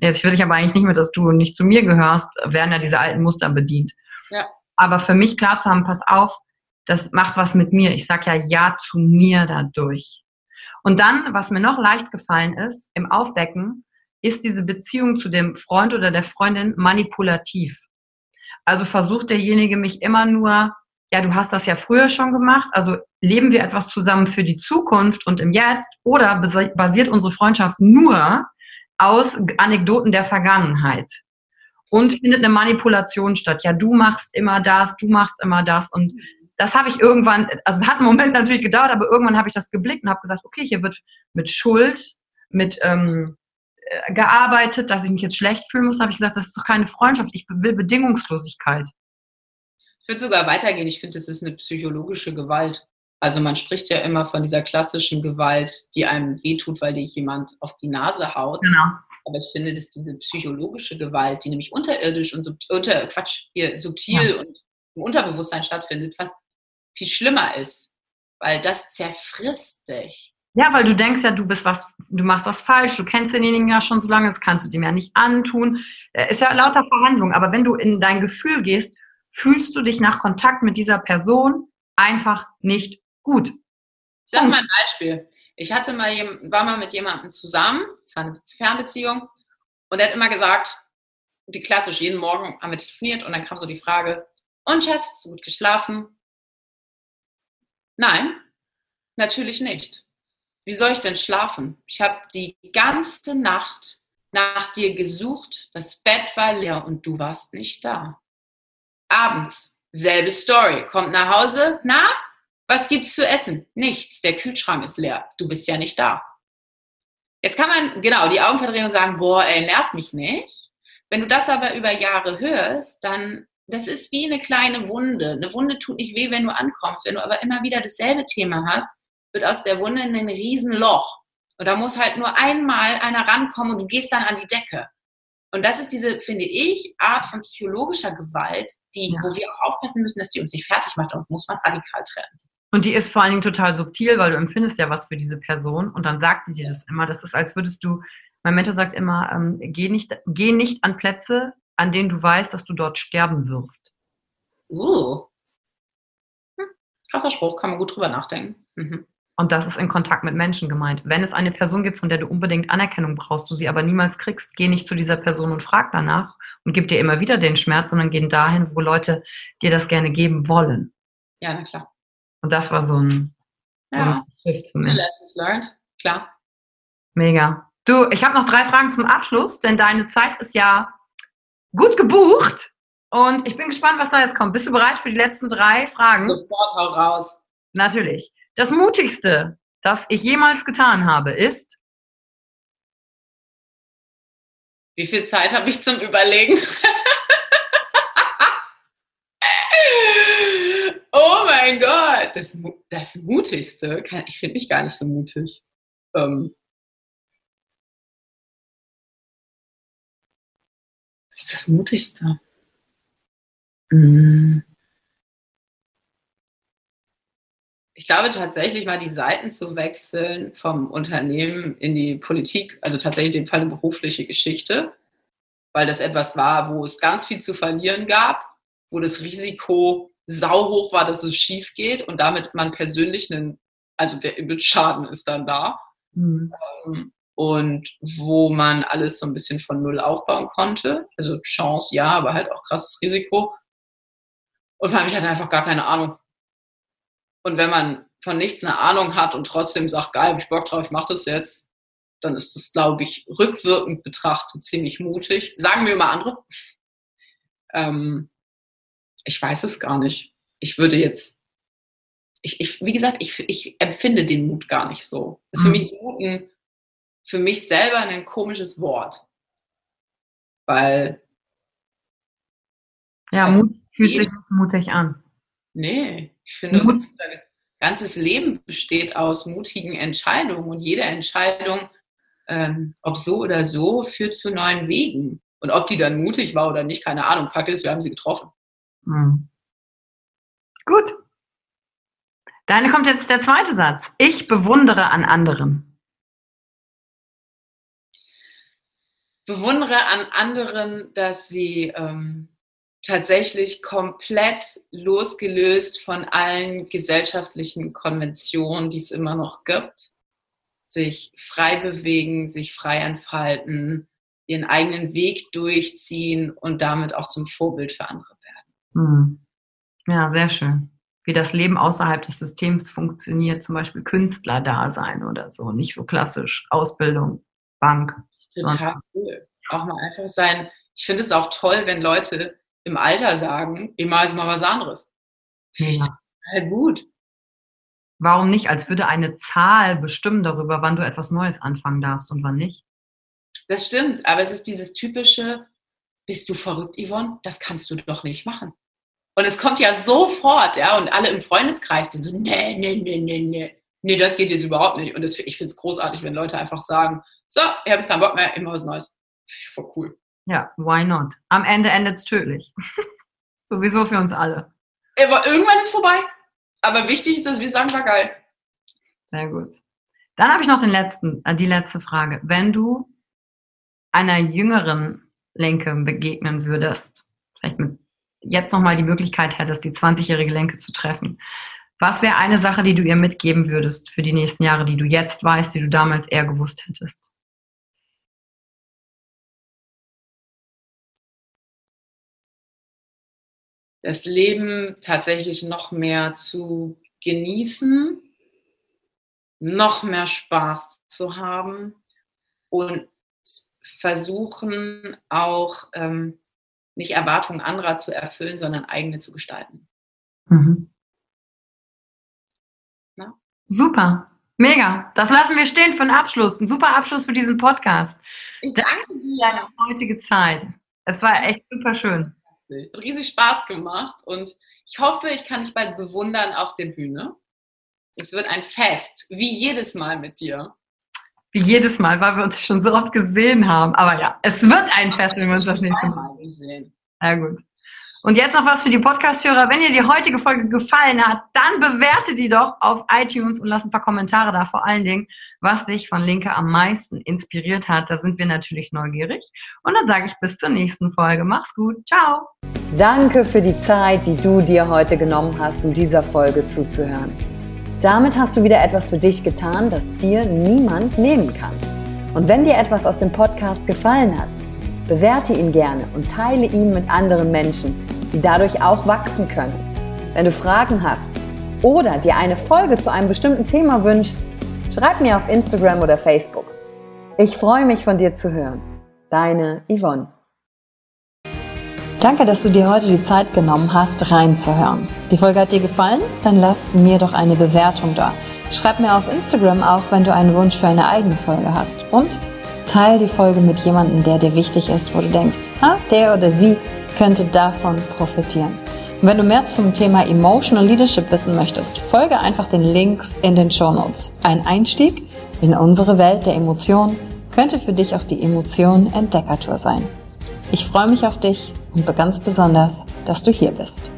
jetzt will ich aber eigentlich nicht mehr, dass du nicht zu mir gehörst, werden ja diese alten Muster bedient. Ja. Aber für mich klar zu haben, pass auf, das macht was mit mir. Ich sage ja zu mir dadurch. Und dann, was mir noch leicht gefallen ist, im Aufdecken, ist diese Beziehung zu dem Freund oder der Freundin manipulativ. Also versucht derjenige mich immer nur, ja, du hast das ja früher schon gemacht, also leben wir etwas zusammen für die Zukunft und im Jetzt, oder basiert unsere Freundschaft nur aus Anekdoten der Vergangenheit? Und findet eine Manipulation statt. Ja, du machst immer das, du machst immer das. Und das habe ich irgendwann, also es hat einen Moment natürlich gedauert, aber irgendwann habe ich das geblickt und habe gesagt, okay, hier wird mit Schuld, mit gearbeitet, dass ich mich jetzt schlecht fühlen muss. Da habe ich gesagt, das ist doch keine Freundschaft, ich will Bedingungslosigkeit. Ich würde sogar weitergehen. Ich finde, das ist eine psychologische Gewalt. Also man spricht ja immer von dieser klassischen Gewalt, die einem wehtut, weil dir jemand auf die Nase haut. Genau. Aber ich finde, dass diese psychologische Gewalt, die nämlich unterirdisch und subtil und im Unterbewusstsein stattfindet, fast viel schlimmer ist, weil das zerfrisst dich. Ja, weil du denkst ja, du machst was falsch, du kennst denjenigen ja schon so lange, das kannst du dem ja nicht antun. Ist ja lauter Verhandlung, aber wenn du in dein Gefühl gehst, fühlst du dich nach Kontakt mit dieser Person einfach nicht gut. Ich sag mal ein Beispiel. Ich war mal mit jemandem zusammen, es war eine Fernbeziehung, und er hat immer gesagt, die klassisch, jeden Morgen haben wir telefoniert und dann kam so die Frage, und Schatz, hast du gut geschlafen? Nein, natürlich nicht. Wie soll ich denn schlafen? Ich habe die ganze Nacht nach dir gesucht, das Bett war leer und du warst nicht da. Abends, selbe Story, kommt nach Hause, na? Was gibt's zu essen? Nichts. Der Kühlschrank ist leer. Du bist ja nicht da. Jetzt kann man, genau, die Augen verdrehen und sagen, boah, ey, nerv mich nicht. Wenn du das aber über Jahre hörst, dann, das ist wie eine kleine Wunde. Eine Wunde tut nicht weh, wenn du ankommst. Wenn du aber immer wieder dasselbe Thema hast, wird aus der Wunde ein Riesenloch. Und da muss halt nur einmal einer rankommen und du gehst dann an die Decke. Und das ist diese, finde ich, Art von psychologischer Gewalt, die, wo wir auch aufpassen müssen, dass die uns nicht fertig macht, und muss man radikal trennen. Und die ist vor allen Dingen total subtil, weil du empfindest ja was für diese Person und dann sagt die dir das immer. Das ist, als würdest du, mein Mentor sagt immer, geh nicht an Plätze, an denen du weißt, dass du dort sterben wirst. Krasser Spruch, kann man gut drüber nachdenken. Mhm. Und das ist in Kontakt mit Menschen gemeint. Wenn es eine Person gibt, von der du unbedingt Anerkennung brauchst, du sie aber niemals kriegst, geh nicht zu dieser Person und frag danach und gib dir immer wieder den Schmerz, sondern geh dahin, wo Leute dir das gerne geben wollen. Ja, na klar. Und das war so ein Shift für mich. Lessons learned, klar. Mega. Du, ich habe noch 3 Fragen zum Abschluss, denn deine Zeit ist ja gut gebucht und ich bin gespannt, was da jetzt kommt. Bist du bereit für die letzten 3 Fragen? Sofort, hau raus. Natürlich. Das Mutigste, das ich jemals getan habe, ist? Wie viel Zeit habe ich zum Überlegen? Oh mein Gott, das Mutigste, ich finde mich gar nicht so mutig. Was ist das Mutigste? Ich glaube tatsächlich mal, die Seiten zu wechseln vom Unternehmen in die Politik, also tatsächlich in dem Fall eine berufliche Geschichte, weil das etwas war, wo es ganz viel zu verlieren gab, wo das Risiko sauhoch war, dass es schief geht und damit man persönlich der Image-Schaden ist dann da. Mhm. Und wo man alles so ein bisschen von Null aufbauen konnte. Also Chance, ja, aber halt auch krasses Risiko. Und vor allem, ich hatte einfach gar keine Ahnung. Und wenn man von nichts eine Ahnung hat und trotzdem sagt, geil, hab ich Bock drauf, ich mach das jetzt, dann ist das, glaube ich, rückwirkend betrachtet ziemlich mutig. Sagen wir mal andere. Ich weiß es gar nicht. Ich würde jetzt, wie gesagt, ich empfinde den Mut gar nicht so. Das ist für mich Mut für mich selber ein komisches Wort. Weil ja, Mut fühlt sich nicht mutig an. Nee, ich finde, dein ganzes Leben besteht aus mutigen Entscheidungen und jede Entscheidung, ob so oder so, führt zu neuen Wegen. Und ob die dann mutig war oder nicht, keine Ahnung. Fakt ist, wir haben sie getroffen. Mhm. Gut. Dann kommt jetzt der zweite Satz. Ich bewundere an anderen. Bewundere an anderen, dass sie tatsächlich komplett losgelöst von allen gesellschaftlichen Konventionen, die es immer noch gibt, sich frei bewegen, sich frei entfalten, ihren eigenen Weg durchziehen und damit auch zum Vorbild für andere werden. Hm. Ja, sehr schön. Wie das Leben außerhalb des Systems funktioniert, zum Beispiel Künstlerdasein oder so, nicht so klassisch, Ausbildung, Bank. Total cool. Auch mal einfach sein. Ich finde es auch toll, wenn Leute im Alter sagen, immer ist mal was anderes. Finde ich total gut. Warum nicht? Als würde eine Zahl bestimmen darüber, wann du etwas Neues anfangen darfst und wann nicht. Das stimmt, aber es ist dieses typische, bist du verrückt, Yvonne? Das kannst du doch nicht machen. Und es kommt ja sofort, ja, und alle im Freundeskreis sind so, nee, das geht jetzt überhaupt nicht. Und das, ich finde es großartig, wenn Leute einfach sagen, so, ich habe jetzt keinen Bock mehr, immer was Neues. Voll cool. Ja, why not? Am Ende endet es tödlich. Sowieso für uns alle. Aber irgendwann ist es vorbei. Aber wichtig ist, dass wir sagen, war geil. Sehr gut. Dann habe ich noch die letzte Frage. Wenn du einer jüngeren Lencke begegnen würdest, vielleicht jetzt nochmal die Möglichkeit hättest, die 20-jährige Lencke zu treffen, was wäre eine Sache, die du ihr mitgeben würdest für die nächsten Jahre, die du jetzt weißt, die du damals eher gewusst hättest? Das Leben tatsächlich noch mehr zu genießen, noch mehr Spaß zu haben und versuchen auch nicht Erwartungen anderer zu erfüllen, sondern eigene zu gestalten. Mhm. Na? Super, mega. Das lassen wir stehen für den Abschluss. Ein super Abschluss für diesen Podcast. Ich danke dir für deine heutige Zeit. Es war echt super schön. Es hat riesig Spaß gemacht und ich hoffe, ich kann dich bald bewundern auf der Bühne. Es wird ein Fest, wie jedes Mal mit dir. Wie jedes Mal, weil wir uns schon so oft gesehen haben. Aber ja, es wird ein Fest, wenn wir uns das nächste Mal sehen. Ja, gut. Und jetzt noch was für die Podcast-Hörer. Wenn dir die heutige Folge gefallen hat, dann bewerte die doch auf iTunes und lass ein paar Kommentare da. Vor allen Dingen, was dich von Lencke am meisten inspiriert hat. Da sind wir natürlich neugierig. Und dann sage ich bis zur nächsten Folge. Mach's gut. Ciao. Danke für die Zeit, die du dir heute genommen hast, um dieser Folge zuzuhören. Damit hast du wieder etwas für dich getan, das dir niemand nehmen kann. Und wenn dir etwas aus dem Podcast gefallen hat, bewerte ihn gerne und teile ihn mit anderen Menschen, die dadurch auch wachsen können. Wenn du Fragen hast oder dir eine Folge zu einem bestimmten Thema wünschst, schreib mir auf Instagram oder Facebook. Ich freue mich, von dir zu hören. Deine Yvonne. Danke, dass du dir heute die Zeit genommen hast, reinzuhören. Die Folge hat dir gefallen? Dann lass mir doch eine Bewertung da. Schreib mir auf Instagram auch, wenn du einen Wunsch für eine eigene Folge hast. Und teile die Folge mit jemandem, der dir wichtig ist, wo du denkst, der oder sie könnte davon profitieren. Und wenn du mehr zum Thema Emotional Leadership wissen möchtest, folge einfach den Links in den Shownotes. Ein Einstieg in unsere Welt der Emotionen könnte für dich auch die Emotionen-Entdeckertour sein. Ich freue mich auf dich und ganz besonders, dass du hier bist.